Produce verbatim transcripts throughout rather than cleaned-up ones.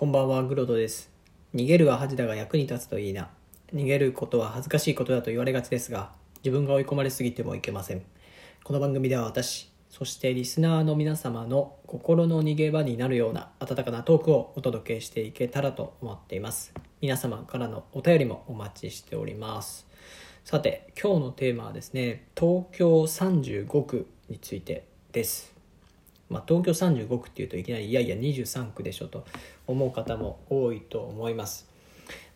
こんばんは、グロドです。逃げるは恥だが役に立つといいな。逃げることは恥ずかしいことだと言われがちですが、自分が追い込まれすぎてもいけません。この番組では私、そしてリスナーの皆様の心の逃げ場になるような温かなトークをお届けしていけたらと思っています。皆様からのお便りもお待ちしております。さて、今日のテーマはですね、東京さんじゅうご区についてです。まあ、東京さんじゅうご区っていうといきなりいやいやにじゅうさん区でしょと思う方も多いと思います。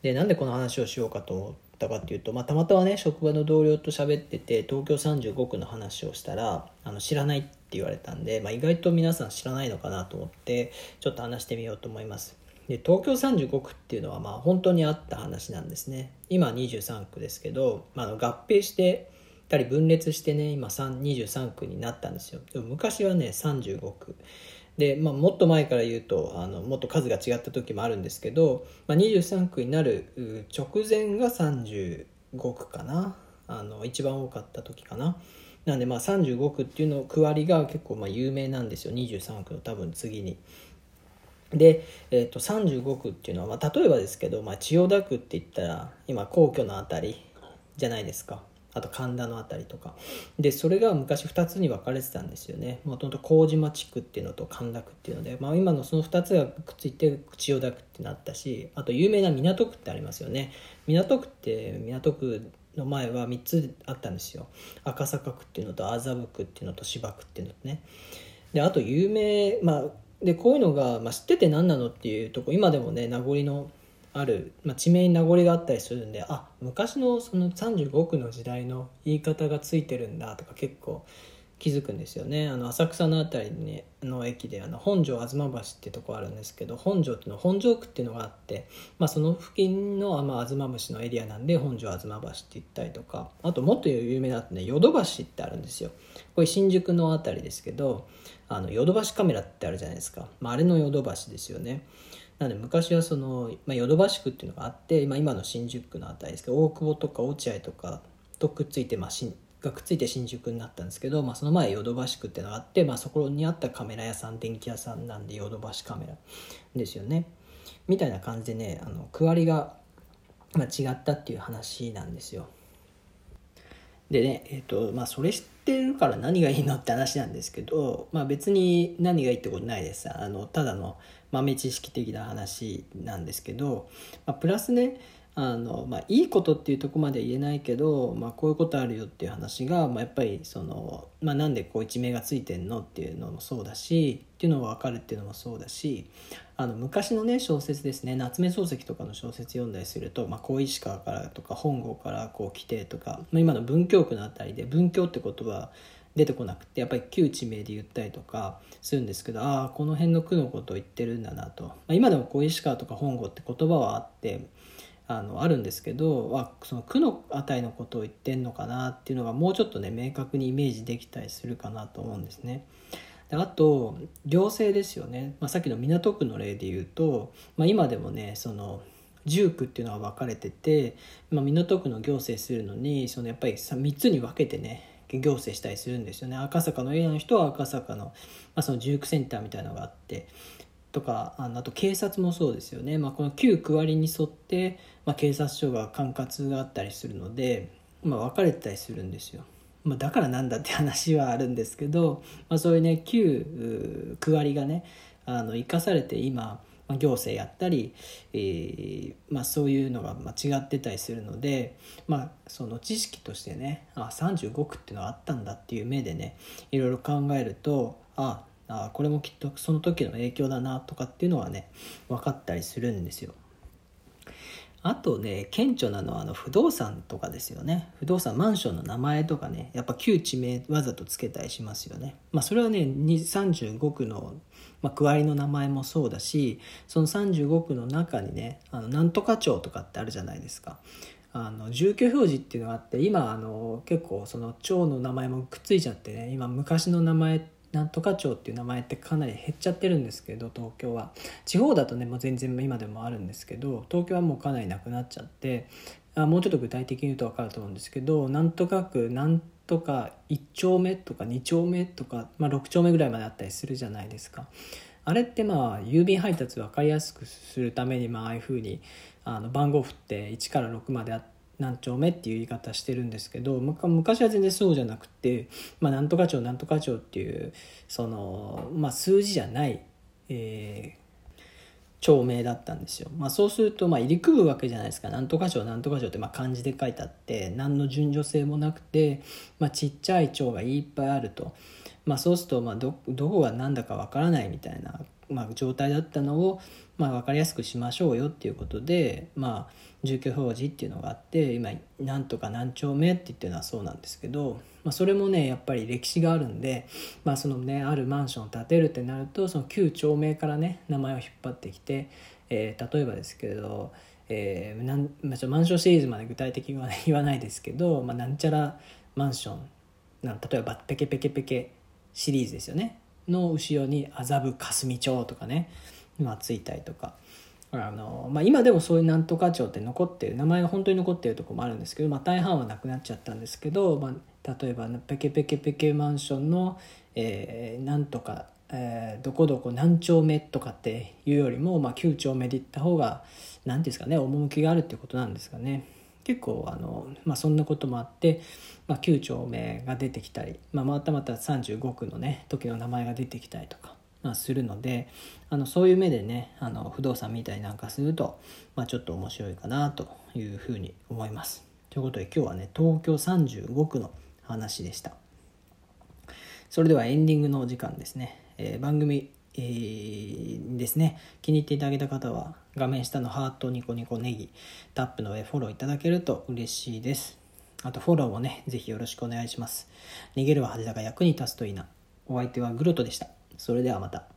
で、なんでこの話をしようかと思ったかっていうと、まあ、たまたまね職場の同僚と喋ってて東京さんじゅうご区の話をしたら、あの知らないって言われたんで、まあ、意外と皆さん知らないのかなと思ってちょっと話してみようと思います。で、東京さんじゅうご区っていうのはまあ本当にあった話なんですね。今にじゅうさん区ですけど、まあ、あの合併してやっぱり分裂してね、今にじゅうさん区になったんですよ。でも昔はねさんじゅうご区で、まあ、もっと前から言うとあのもっと数が違った時もあるんですけど、まあ、にじゅうさん区になる直前がさんじゅうご区かな、あの一番多かった時かな。なんでまあさんじゅうご区っていうの区割りが結構まあ有名なんですよ、にじゅうさん区の多分次に。で、えー、とさんじゅうご区っていうのは、まあ、例えばですけど、まあ、千代田区って言ったら今皇居のあたりじゃないですか。あと神田のあたりとかで、それが昔ふたつに分かれてたんですよね。もともと麹町区っていうのと神田区っていうので、まあ、今のそのふたつがくっついて千代田区ってなったし、あと有名な港区ってありますよね。港区って港区の前はみっつあったんですよ。赤坂区っていうのと麻布区っていうのと芝区っていうのとね。で、あと有名、まあ、でこういうのが、まあ、知ってて何なのっていうとこ、今でもね名残のある、まあ、地名に名残があったりするんで、あ、昔のそのさんじゅうご区の時代の言い方がついてるんだとか結構気づくんですよね。あの浅草のあたりの駅で、あの本庄吾妻橋ってとこあるんですけど、本庄っていうの本庄区っていうのがあって、まあ、その付近の、まあ、吾妻橋のエリアなんで本庄吾妻橋って言ったりとか、あともっと有名だとね淀橋ってあるんですよ。これ新宿のあたりですけど、あの淀橋カメラってあるじゃないですか、まあ、あれの淀橋ですよね。なので昔はその、まあ、ヨドバシ区っていうのがあって、まあ、今の新宿区のあたりですけど、大久保とか落合とかとくっついて、まあ、新がくっついて新宿になったんですけど、まあ、その前ヨドバシ区っていうのがあって、まあ、そこにあったカメラ屋さん、電気屋さんなんでヨドバシカメラですよねみたいな感じでね、あの区割りが違ったっていう話なんですよ。でね、えーとまあ、それ知ってるから何がいいのって話なんですけど、まあ、別に何がいいってことないです。あのただの豆知識的な話なんですけど、まあ、プラスねあの、まあ、いいことっていうとこまでは言えないけど、まあ、こういうことあるよっていう話が、まあ、やっぱりその、まあ、なんでこう一名がついてんのっていうのもそうだし、っていうのが分かるっていうのもそうだし、あの昔のね小説ですね、夏目漱石とかの小説読んだりすると、まあ、小石川からとか本郷からこう来てとか、まあ、今の文京区のあたりで文京って言葉出てこなくて、やっぱり旧地名で言ったりとかするんですけど、ああこの辺の区のことを言ってるんだなと、まあ、今でも小石川とか本郷って言葉はあってあのあるんですけど、あその区のあたりのことを言ってんのかなっていうのがもうちょっとね明確にイメージできたりするかなと思うんですね。で、あと行政ですよね、まあ、さっきの港区の例で言うと、まあ、今でもねそのじゅう区っていうのは分かれてて、まあ、港区の行政するのにそのやっぱりみっつに分けてね行政したりするんですよね。赤坂のエリアの人は赤坂の、まあ、そのじゅう区センターみたいなのがあってとか、あのあと警察もそうですよね、まあ、この旧区割りに沿って、まあ、警察署が管轄があったりするので、まあ、分かれてたりするんですよ。まあ、だからなんだって話はあるんですけど、まあ、そういうね旧区割りがねあの生かされて今、まあ、行政やったり、えーまあ、そういうのが違ってたりするので、まあ、その知識としてね、あさんじゅうご区っていうのがあったんだっていう目でねいろいろ考えると、ああこれもきっとその時の影響だなとかっていうのはね分かったりするんですよ。あとね顕著なのはあの不動産とかですよね。不動産マンションの名前とかねやっぱ旧地名わざとつけたりしますよね。まあそれはねさんじゅうご区の、まあ、区割りの名前もそうだし、そのさんじゅうご区の中にねあのなんとか町とかってあるじゃないですか。あの住居表示っていうのがあって、今あの結構その町の名前もくっついちゃってね、今昔の名前ってなんとか町っていう名前ってかなり減っちゃってるんですけど、東京は地方だとねもう全然今でもあるんですけど、東京はもうかなりなくなっちゃって、あもうちょっと具体的に言うと分かると思うんですけど、なんとか区なんとかいっ丁目とかに丁目とか、まあ、ろく丁目ぐらいまであったりするじゃないですか。あれってまあ郵便配達分かりやすくするためにまあああいうふうにあの番号振っていちからろくまであって何丁目っていう言い方してるんですけど、昔は全然そうじゃなくて、まあ、なんとか町なんとか町っていうその、まあ、数字じゃない、えー、町名だったんですよ。まあ、そうするとまあ入り組むわけじゃないですか。なんとか町なんとか町ってまあ漢字で書いてあって何の順序性もなくて、まあ、ちっちゃい町がいっぱいあると、まあ、そうするとまあ ど, どこが何だかわからないみたいな、まあ、状態だったのをまあ分かりやすくしましょうよっていうことで、まあ、住居表示っていうのがあって今なんとか何丁目って言ってるのはそうなんですけど、まあ、それもねやっぱり歴史があるんで、まあそのね、あるマンションを建てるってなるとその旧町名からね名前を引っ張ってきて、えー、例えばですけど、えーなんまあ、ちょマンションシリーズまで具体的には言わないですけど、まあ、なんちゃらマンションなん例えばペケペケペケシリーズですよねの後ろに麻布霞町とかね、まあ、ついたりとかあの、まあ、今でもそういうなんとか町って残ってる名前が本当に残ってるところもあるんですけど、まあ、大半はなくなっちゃったんですけど、まあ、例えばペケペケペケマンションの、えー、なんとか、えー、どこどこ何丁目とかっていうよりも、まあ、きゅう丁目で行った方が何ていうんですかね趣があるっていうことなんですかね。結構あの、まあ、そんなこともあって、まあ、きゅう丁目が出てきたり、まあ、またまたさんじゅうごくのね時の名前が出てきたりとか、まあ、するのであのそういう目でねあの不動産みたいなんかすると、まあ、ちょっと面白いかなというふうに思います。ということで今日はね東京さんじゅうごくの話でした。それではエンディングのお時間ですね、えー、番組、えー、ですね気に入っていただけた方は画面下のハートニコニコネギタップの上フォローいただけると嬉しいです。あとフォローもねぜひよろしくお願いします。逃げるは恥だが役に立つといいな。お相手はグロトでした。それではまた。